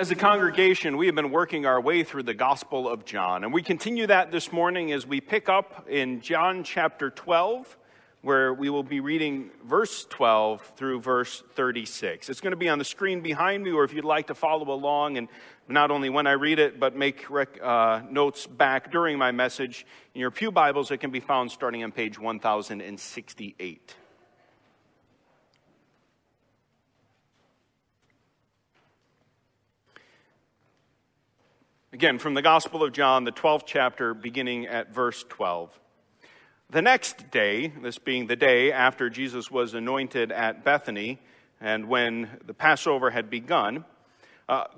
As a congregation, we have been working our way through the Gospel of John, and we continue that this morning as we pick up in John chapter 12, where we will be reading verse 12 through verse 36. It's going to be on the screen behind me, or if you'd like to follow along, and not only when I read it, but make notes back during my message. In your pew Bibles, it can be found starting on page 1068. Again, from the Gospel of John, the 12th chapter, beginning at verse 12. The next day, this being the day after Jesus was anointed at Bethany, and when the Passover had begun, the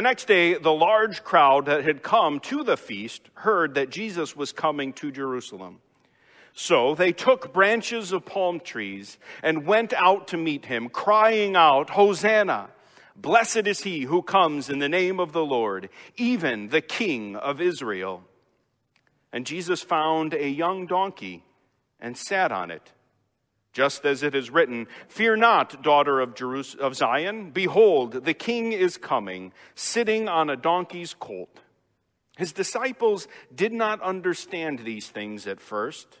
next day, the large crowd that had come to the feast heard that Jesus was coming to Jerusalem. So they took branches of palm trees and went out to meet him, crying out, "Hosanna! Blessed is he who comes in the name of the Lord, even the King of Israel." And Jesus found a young donkey and sat on it, just as it is written, "Fear not, daughter of Zion. Behold, the King is coming, sitting on a donkey's colt." His disciples did not understand these things at first.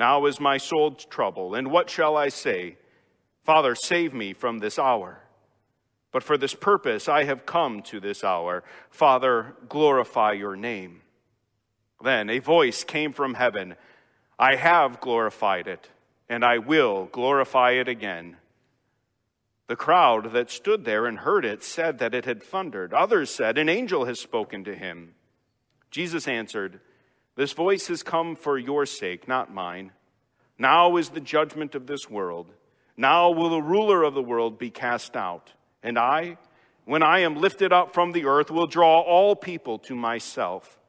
Now is my soul troubled, and what shall I say? Father, save me from this hour. But for this purpose I have come to this hour. Father, glorify your name." Then a voice came from heaven, "I have glorified it, and I will glorify it again." The crowd that stood there and heard it said that it had thundered. Others said, "An angel has spoken to him." Jesus answered, "This voice has come for your sake, not mine. Now is the judgment of this world. Now will the ruler of the world be cast out. And I, when I am lifted up from the earth, will draw all people to myself."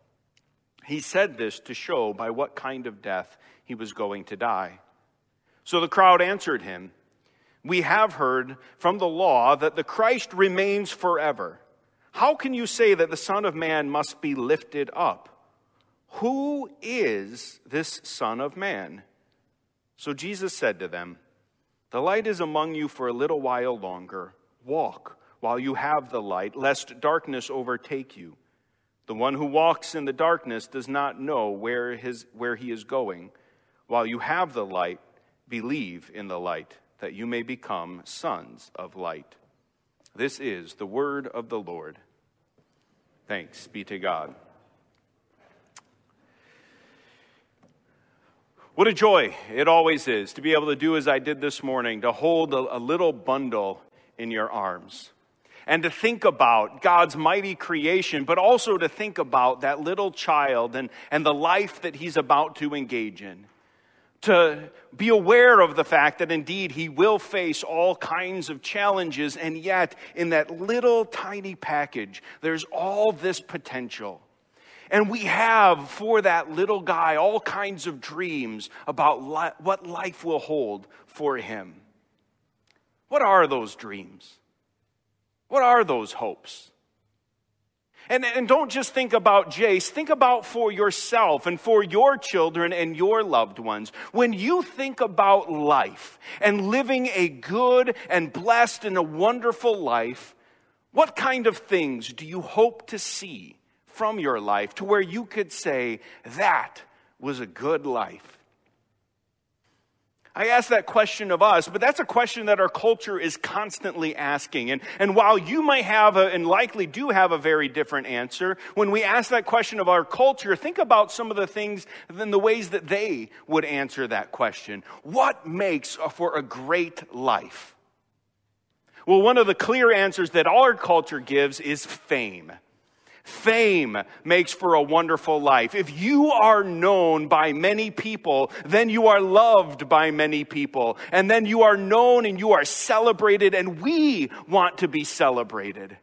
He said this to show by what kind of death he was going to die. So the crowd answered him, "We have heard from the law that the Christ remains forever. How can you say that the Son of Man must be lifted up? Who is this Son of Man?" So Jesus said to them, "The light is among you for a little while longer. Walk while you have the light, lest darkness overtake you. The one who walks in the darkness does not know where he is going. While you have the light, believe in the light, that you may become sons of light." This is the word of the Lord. Thanks be to God. What a joy it always is to be able to do as I did this morning, to hold a little bundle in your arms and to think about God's mighty creation, but also to think about that little child and the life that he's about to engage in. To be aware of the fact that indeed he will face all kinds of challenges, and yet in that little tiny package, there's all this potential. And we have for that little guy all kinds of dreams about what life will hold for him. What are those dreams? What are those hopes? And don't just think about Jace, think about for yourself and for your children and your loved ones. When you think about life and living a good and blessed and a wonderful life, what kind of things do you hope to see from your life to where you could say, that was a good life? I ask that question of us, but that's a question that our culture is constantly asking. And while you might have and likely do have a very different answer, when we ask that question of our culture, think about some of the things and the ways that they would answer that question. What makes for a great life? Well, one of the clear answers that our culture gives is fame. Fame makes for a wonderful life. If you are known by many people, then you are loved by many people. And then you are known and you are celebrated, and we want to be celebrated.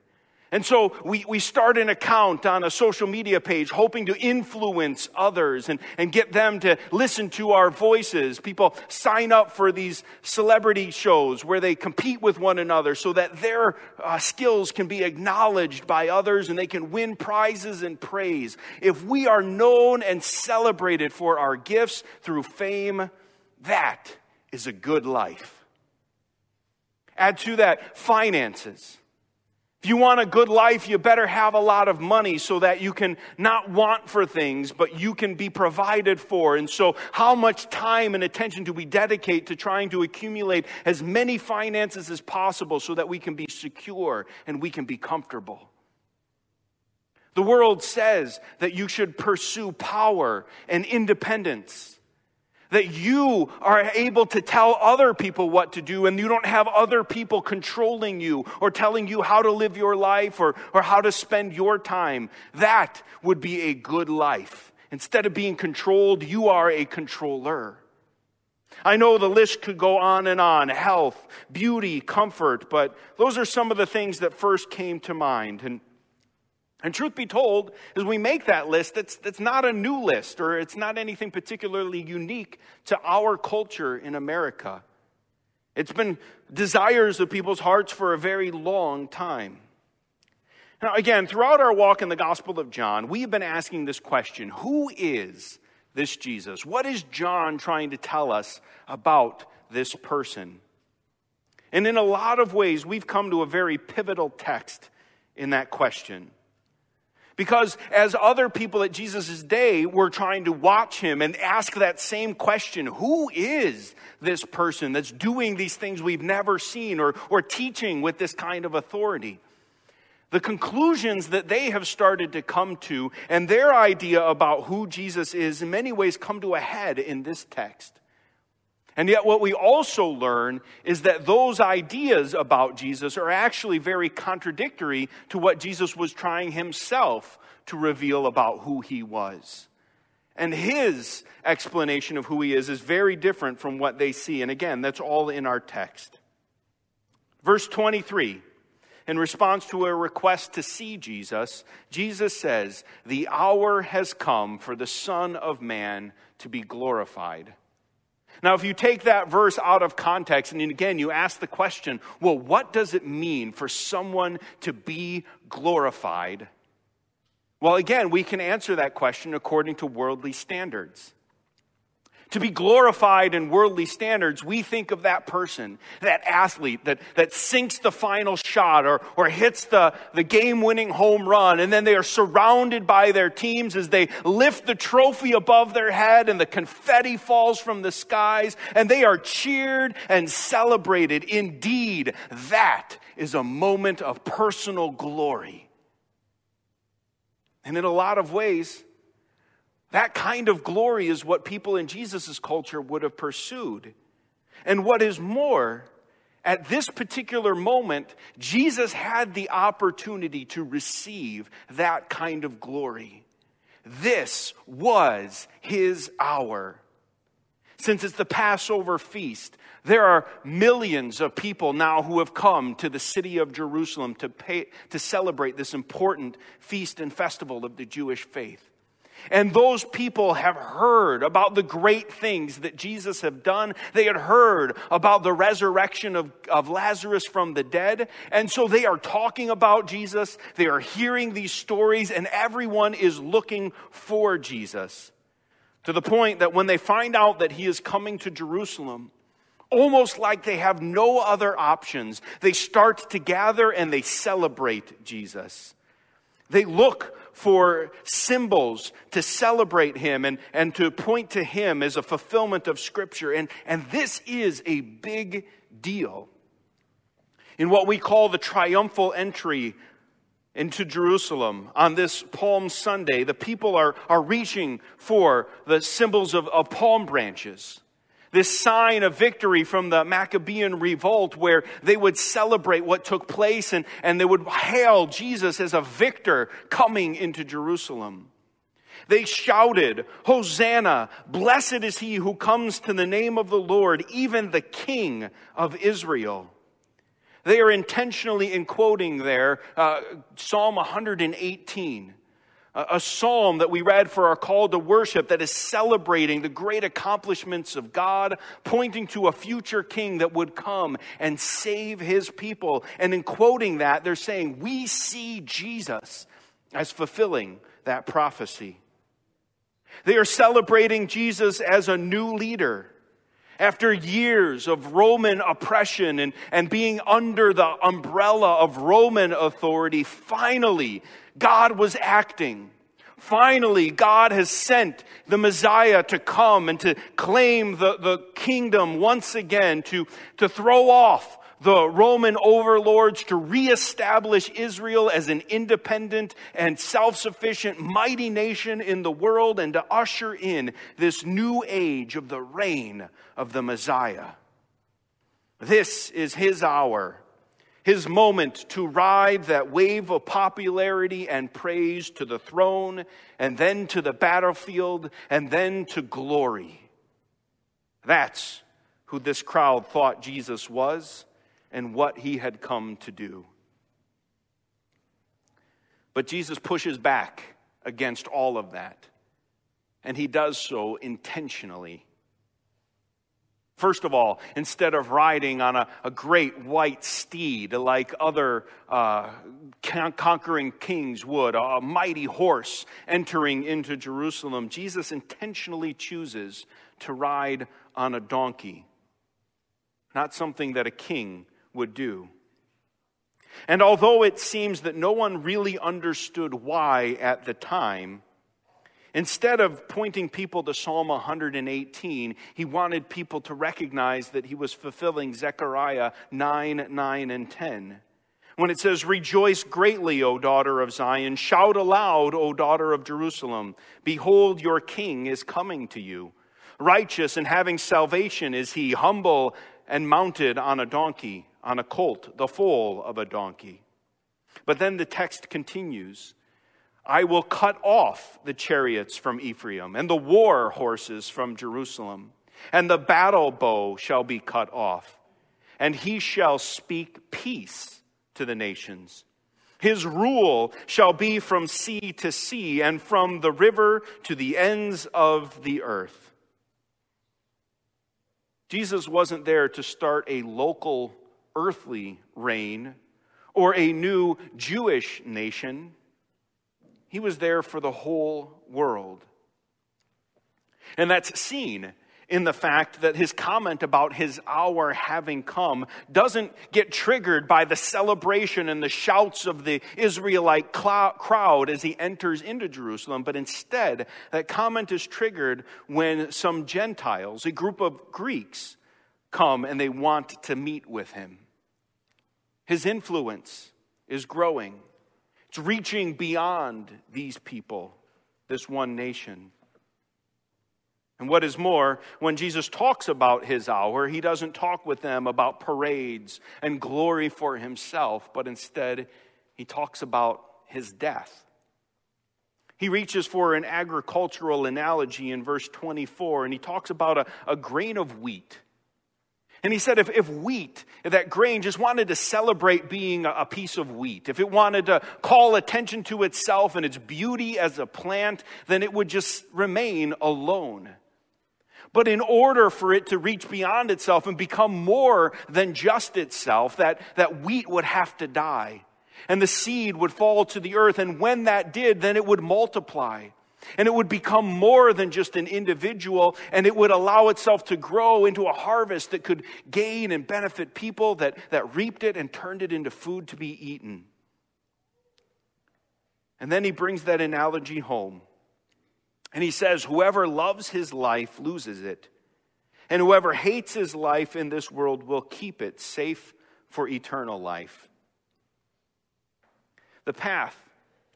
And so we start an account on a social media page hoping to influence others and get them to listen to our voices. People sign up for these celebrity shows where they compete with one another so that their skills can be acknowledged by others and they can win prizes and praise. If we are known and celebrated for our gifts through fame, that is a good life. Add to that finances. If you want a good life, you better have a lot of money so that you can not want for things, but you can be provided for. And so how much time and attention do we dedicate to trying to accumulate as many finances as possible so that we can be secure and we can be comfortable? The world says that you should pursue power and independence. That you are able to tell other people what to do and you don't have other people controlling you or telling you how to live your life or how to spend your time. That would be a good life. Instead of being controlled, you are a controller. I know the list could go on and on. Health, beauty, comfort, but those are some of the things that first came to mind. And truth be told, as we make that list, that's not a new list, or it's not anything particularly unique to our culture in America. It's been desires of people's hearts for a very long time. Now, again, throughout our walk in the Gospel of John, we've been asking this question: who is this Jesus? What is John trying to tell us about this person? And in a lot of ways, we've come to a very pivotal text in that question. Because as other people at Jesus' day were trying to watch him and ask that same question, who is this person that's doing these things we've never seen or teaching with this kind of authority? The conclusions that they have started to come to and their idea about who Jesus is in many ways come to a head in this text. And yet what we also learn is that those ideas about Jesus are actually very contradictory to what Jesus was trying himself to reveal about who he was. And his explanation of who he is very different from what they see. And again, that's all in our text. Verse 23, in response to a request to see Jesus, Jesus says, "The hour has come for the Son of Man to be glorified." Now, if you take that verse out of context, and again, you ask the question, well, what does it mean for someone to be glorified? Well, again, we can answer that question according to worldly standards. To be glorified in worldly standards, we think of that person, that athlete that sinks the final shot or hits the game-winning home run, and then they are surrounded by their teams as they lift the trophy above their head and the confetti falls from the skies, and they are cheered and celebrated. Indeed, that is a moment of personal glory. And in a lot of ways, that kind of glory is what people in Jesus' culture would have pursued. And what is more, at this particular moment, Jesus had the opportunity to receive that kind of glory. This was his hour. Since it's the Passover feast, there are millions of people now who have come to the city of Jerusalem to celebrate this important feast and festival of the Jewish faith. And those people have heard about the great things that Jesus had done. They had heard about the resurrection of Lazarus from the dead. And so they are talking about Jesus. They are hearing these stories, and everyone is looking for Jesus. To the point that when they find out that he is coming to Jerusalem, almost like they have no other options, they start to gather and they celebrate Jesus. They look for symbols to celebrate him and to point to him as a fulfillment of Scripture. And this is a big deal. In what we call the triumphal entry into Jerusalem on this Palm Sunday, the people are reaching for the symbols of palm branches. This sign of victory from the Maccabean revolt, where they would celebrate what took place and they would hail Jesus as a victor coming into Jerusalem. They shouted, "Hosanna, blessed is he who comes to the name of the Lord, even the King of Israel." They are intentionally in quoting there Psalm 118. A psalm that we read for our call to worship that is celebrating the great accomplishments of God, pointing to a future king that would come and save his people. And in quoting that, they're saying, we see Jesus as fulfilling that prophecy. They are celebrating Jesus as a new leader. After years of Roman oppression and being under the umbrella of Roman authority, finally, God was acting. Finally, God has sent the Messiah to come and to claim the kingdom once again, to throw off the Roman overlords, to reestablish Israel as an independent and self-sufficient mighty nation in the world, and to usher in this new age of the reign of the Messiah. This is his hour, his moment to ride that wave of popularity and praise to the throne, and then to the battlefield, and then to glory. That's who this crowd thought Jesus was, and what he had come to do. But Jesus pushes back against all of that, and he does so intentionally. First of all, instead of riding on a great white steed like other conquering kings would, a mighty horse entering into Jerusalem, Jesus intentionally chooses to ride on a donkey, not something that a king would do. And although it seems that no one really understood why at the time, instead of pointing people to Psalm 118, he wanted people to recognize that he was fulfilling Zechariah 9:9 and 10. When it says, "Rejoice greatly, O daughter of Zion. Shout aloud, O daughter of Jerusalem. Behold, your king is coming to you. Righteous and having salvation is he, humble and mounted on a donkey, on a colt, the foal of a donkey." But then the text continues, "I will cut off the chariots from Ephraim, and the war horses from Jerusalem, and the battle bow shall be cut off, and he shall speak peace to the nations. His rule shall be from sea to sea, and from the river to the ends of the earth." Jesus wasn't there to start a local earthly reign or a new Jewish nation. He was there for the whole world. And that's seen in the fact that his comment about his hour having come doesn't get triggered by the celebration and the shouts of the Israelite crowd as he enters into Jerusalem, but instead that comment is triggered when some Gentiles, a group of Greeks, come and they want to meet with him. His influence is growing. It's reaching beyond these people, this one nation. And what is more, when Jesus talks about his hour, he doesn't talk with them about parades and glory for himself, but instead he talks about his death. He reaches for an agricultural analogy in verse 24, and he talks about a grain of wheat. And he said, if wheat, if that grain just wanted to celebrate being a piece of wheat, if it wanted to call attention to itself and its beauty as a plant, then it would just remain alone. But in order for it to reach beyond itself and become more than just itself, that wheat would have to die. And the seed would fall to the earth. And when that did, then it would multiply. And it would become more than just an individual, and it would allow itself to grow into a harvest that could gain and benefit people that reaped it and turned it into food to be eaten. And then he brings that analogy home. And he says, whoever loves his life loses it. And whoever hates his life in this world will keep it safe for eternal life. The path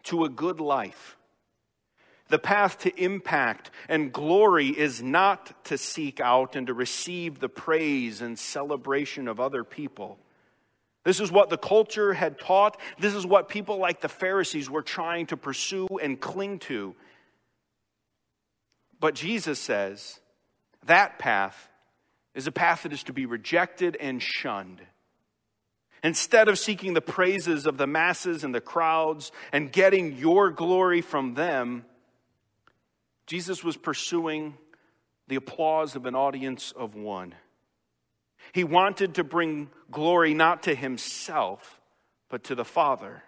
to a good life, the path to impact and glory, is not to seek out and to receive the praise and celebration of other people. This is what the culture had taught. This is what people like the Pharisees were trying to pursue and cling to. But Jesus says that path is a path that is to be rejected and shunned. Instead of seeking the praises of the masses and the crowds and getting your glory from them, Jesus was pursuing the applause of an audience of one. He wanted to bring glory not to himself, but to the Father.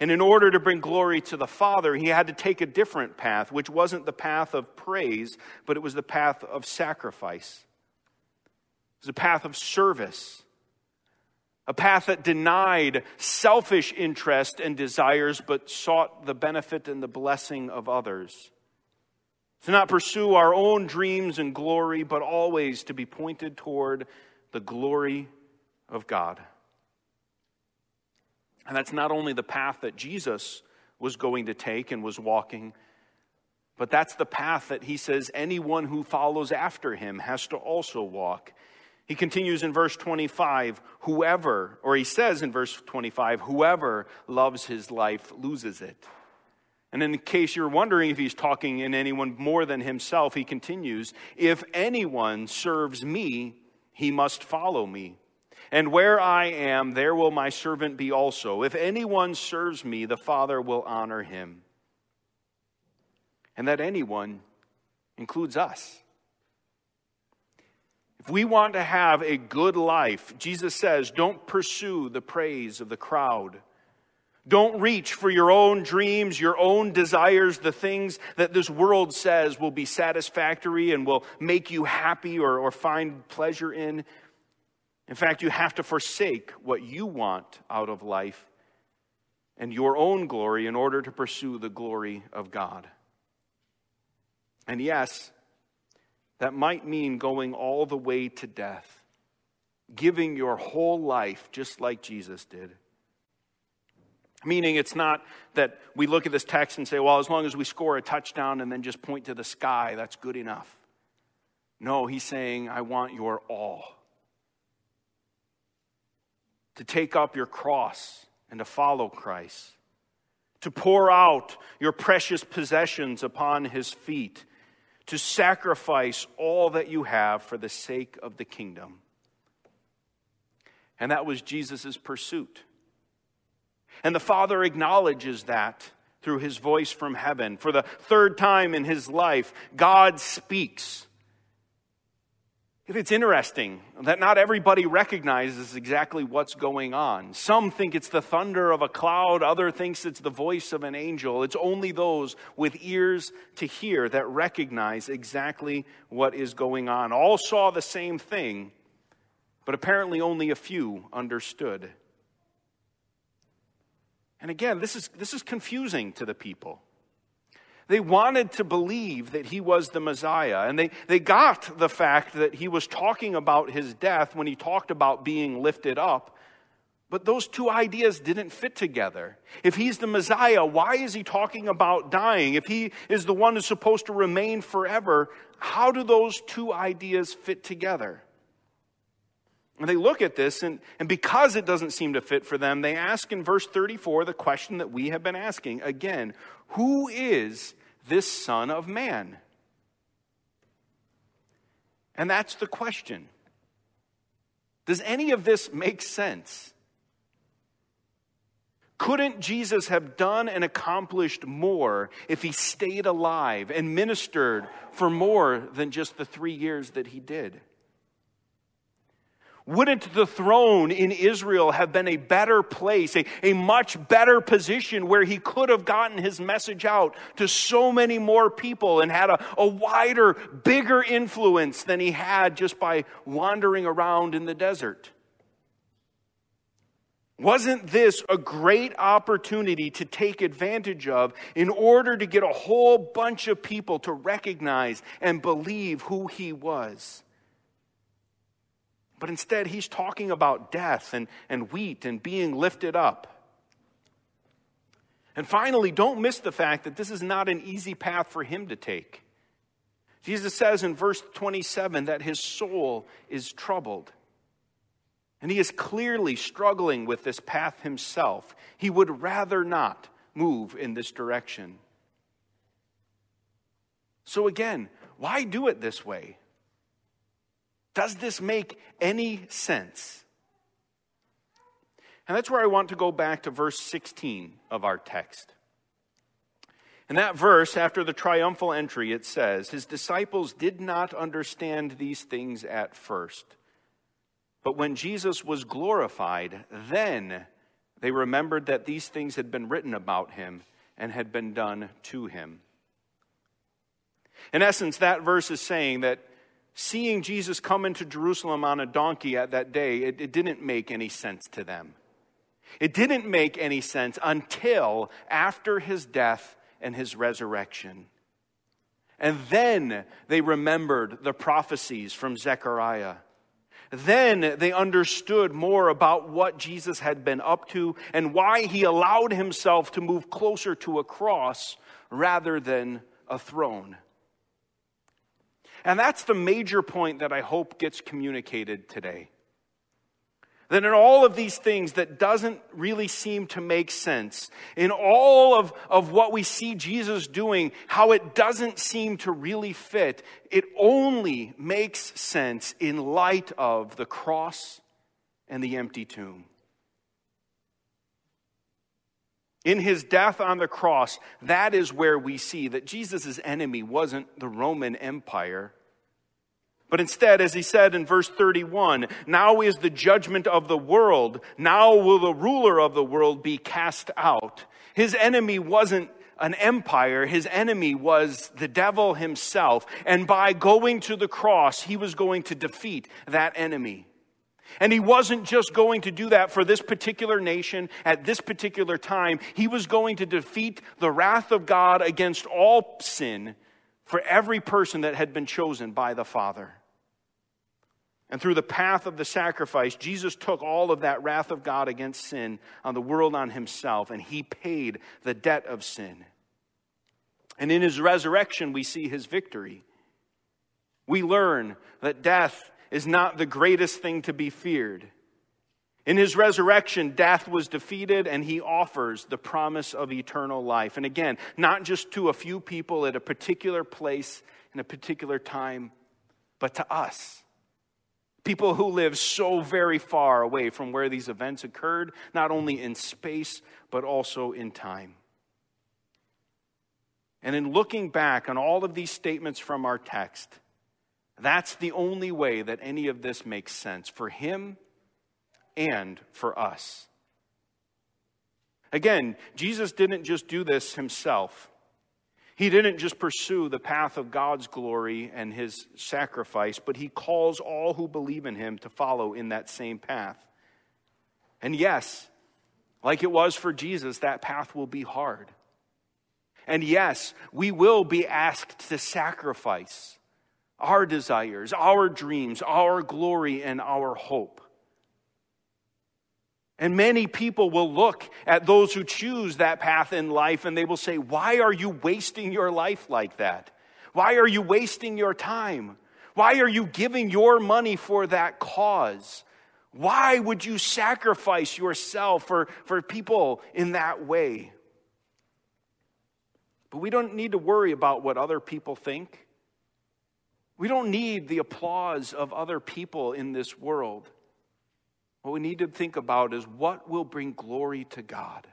And in order to bring glory to the Father, he had to take a different path, which wasn't the path of praise, but it was the path of sacrifice. It was a path of service, a path that denied selfish interest and desires, but sought the benefit and the blessing of others. To not pursue our own dreams and glory, but always to be pointed toward the glory of God. And that's not only the path that Jesus was going to take and was walking, but that's the path that he says anyone who follows after him has to also walk. He continues in verse 25, whoever loves his life loses it. And in case you're wondering if he's talking in anyone more than himself, he continues, if anyone serves me, he must follow me. And where I am, there will my servant be also. If anyone serves me, the Father will honor him. And that anyone includes us. If we want to have a good life, Jesus says, don't pursue the praise of the crowd. Don't reach for your own dreams, your own desires, the things that this world says will be satisfactory and will make you happy or find pleasure in. In fact, you have to forsake what you want out of life and your own glory in order to pursue the glory of God. And yes, that might mean going all the way to death, giving your whole life just like Jesus did. Meaning it's not that we look at this text and say, well, as long as we score a touchdown and then just point to the sky, that's good enough. No, he's saying, I want your all. To take up your cross and to follow Christ. To pour out your precious possessions upon his feet. To sacrifice all that you have for the sake of the kingdom. And that was Jesus' pursuit. And the Father acknowledges that through his voice from heaven. For the third time in his life, God speaks. It's interesting that not everybody recognizes exactly what's going on. Some think it's the thunder of a cloud. Others think it's the voice of an angel. It's only those with ears to hear that recognize exactly what is going on. All saw the same thing, but apparently only a few understood. And again, this is confusing to the people. They wanted to believe that he was the Messiah. And they got the fact that he was talking about his death when he talked about being lifted up. But those two ideas didn't fit together. If he's the Messiah, why is he talking about dying? If he is the one who's supposed to remain forever, how do those two ideas fit together? And they look at this, and because it doesn't seem to fit for them, they ask in verse 34 the question that we have been asking again. Who is this Son of Man? And that's the question. Does any of this make sense? Couldn't Jesus have done and accomplished more if he stayed alive and ministered for more than just the 3 years that he did? Wouldn't the throne in Israel have been a better place, a much better position where he could have gotten his message out to so many more people and had a wider, bigger influence than he had just by wandering around in the desert? Wasn't this a great opportunity to take advantage of in order to get a whole bunch of people to recognize and believe who he was? But instead, he's talking about death and wheat and being lifted up. And finally, don't miss the fact that this is not an easy path for him to take. Jesus says in verse 27 that his soul is troubled. And he is clearly struggling with this path himself. He would rather not move in this direction. So again, why do it this way? Does this make any sense? And that's where I want to go back to verse 16 of our text. In that verse, after the triumphal entry, it says, "His disciples did not understand these things at first. But when Jesus was glorified, then they remembered that these things had been written about him and had been done to him." In essence, that verse is saying that seeing Jesus come into Jerusalem on a donkey at that day, it didn't make any sense to them. It didn't make any sense until after his death and his resurrection. And then they remembered the prophecies from Zechariah. Then they understood more about what Jesus had been up to and why he allowed himself to move closer to a cross rather than a throne. And that's the major point that I hope gets communicated today. That in all of these things that doesn't really seem to make sense, in all of what we see Jesus doing, how it doesn't seem to really fit, it only makes sense in light of the cross and the empty tomb. In his death on the cross, that is where we see that Jesus' enemy wasn't the Roman Empire. But instead, as he said in verse 31, "Now is the judgment of the world. Now will the ruler of the world be cast out." His enemy wasn't an empire. His enemy was the devil himself. And by going to the cross, he was going to defeat that enemy. And he wasn't just going to do that for this particular nation at this particular time. He was going to defeat the wrath of God against all sin for every person that had been chosen by the Father. And through the path of the sacrifice, Jesus took all of that wrath of God against sin on the world on himself, and he paid the debt of sin. And in his resurrection, we see his victory. We learn that death is not the greatest thing to be feared. In his resurrection, death was defeated, and he offers the promise of eternal life. And again, not just to a few people at a particular place in a particular time, but to us. People who live so very far away from where these events occurred, not only in space, but also in time. And in looking back on all of these statements from our text, that's the only way that any of this makes sense for him and for us. Again, Jesus didn't just do this himself. He didn't just pursue the path of God's glory and his sacrifice, but he calls all who believe in him to follow in that same path. And yes, like it was for Jesus, that path will be hard. And yes, we will be asked to sacrifice our desires, our dreams, our glory, and our hope. And many people will look at those who choose that path in life and they will say, "Why are you wasting your life like that? Why are you wasting your time? Why are you giving your money for that cause? Why would you sacrifice yourself for people in that way?" But we don't need to worry about what other people think. We don't need the applause of other people in this world. What we need to think about is what will bring glory to God.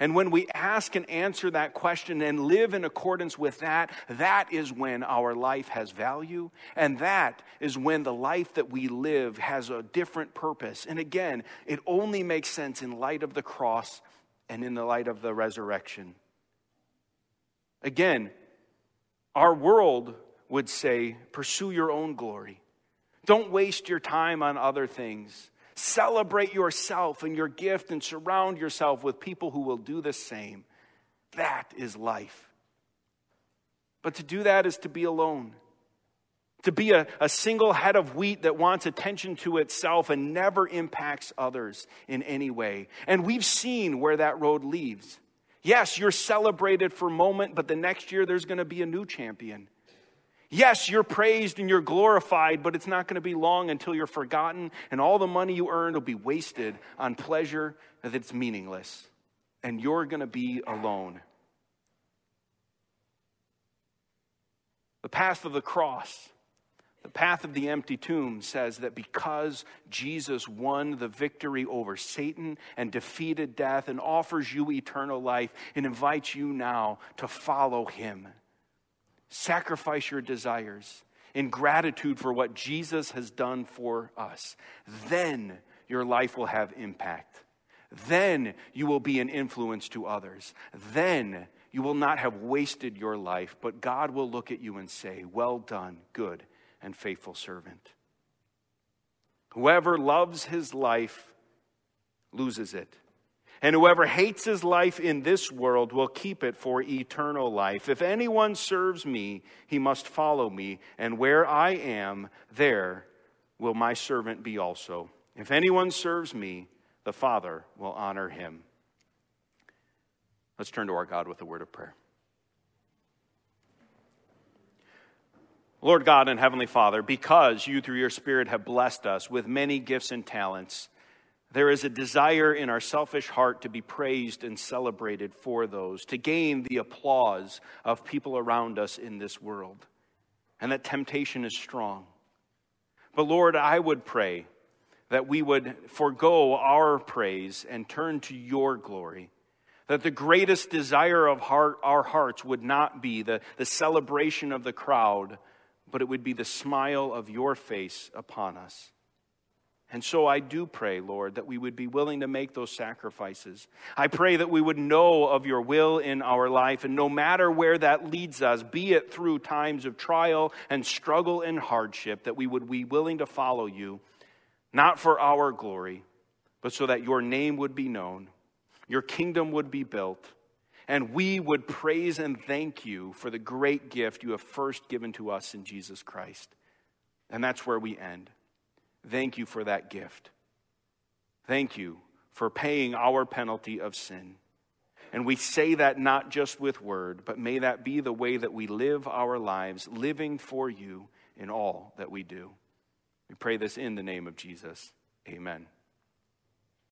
And when we ask and answer that question and live in accordance with that, that is when our life has value. And that is when the life that we live has a different purpose. And again, it only makes sense in light of the cross and in the light of the resurrection. Again, our world would say, pursue your own glory. Don't waste your time on other things. Celebrate yourself and your gift and surround yourself with people who will do the same. That is life. But to do that is to be alone. To be a single head of wheat that wants attention to itself and never impacts others in any way. And we've seen where that road leads. Yes, you're celebrated for a moment, but the next year there's going to be a new champion. Yes, you're praised and you're glorified, but it's not going to be long until you're forgotten, and all the money you earned will be wasted on pleasure that's meaningless, and you're going to be alone. The path of the cross, the path of the empty tomb says that because Jesus won the victory over Satan and defeated death and offers you eternal life, it invites you now to follow him. Sacrifice your desires in gratitude for what Jesus has done for us. Then your life will have impact. Then you will be an influence to others. Then you will not have wasted your life, but God will look at you and say, well done, good and faithful servant. Whoever loves his life loses it. And whoever hates his life in this world will keep it for eternal life. If anyone serves me, he must follow me. And where I am, there will my servant be also. If anyone serves me, the Father will honor him. Let's turn to our God with a word of prayer. Lord God and Heavenly Father, because you through your Spirit have blessed us with many gifts and talents, there is a desire in our selfish heart to be praised and celebrated for those, to gain the applause of people around us in this world. And that temptation is strong. But Lord, I would pray that we would forego our praise and turn to your glory. That the greatest desire of our hearts would not be the celebration of the crowd, but it would be the smile of your face upon us. And so I do pray, Lord, that we would be willing to make those sacrifices. I pray that we would know of your will in our life, and no matter where that leads us, be it through times of trial and struggle and hardship, that we would be willing to follow you, not for our glory, but so that your name would be known, your kingdom would be built, and we would praise and thank you for the great gift you have first given to us in Jesus Christ. And that's where we end. Thank you for that gift. Thank you for paying our penalty of sin. And we say that not just with word, but may that be the way that we live our lives, living for you in all that we do. We pray this in the name of Jesus. Amen.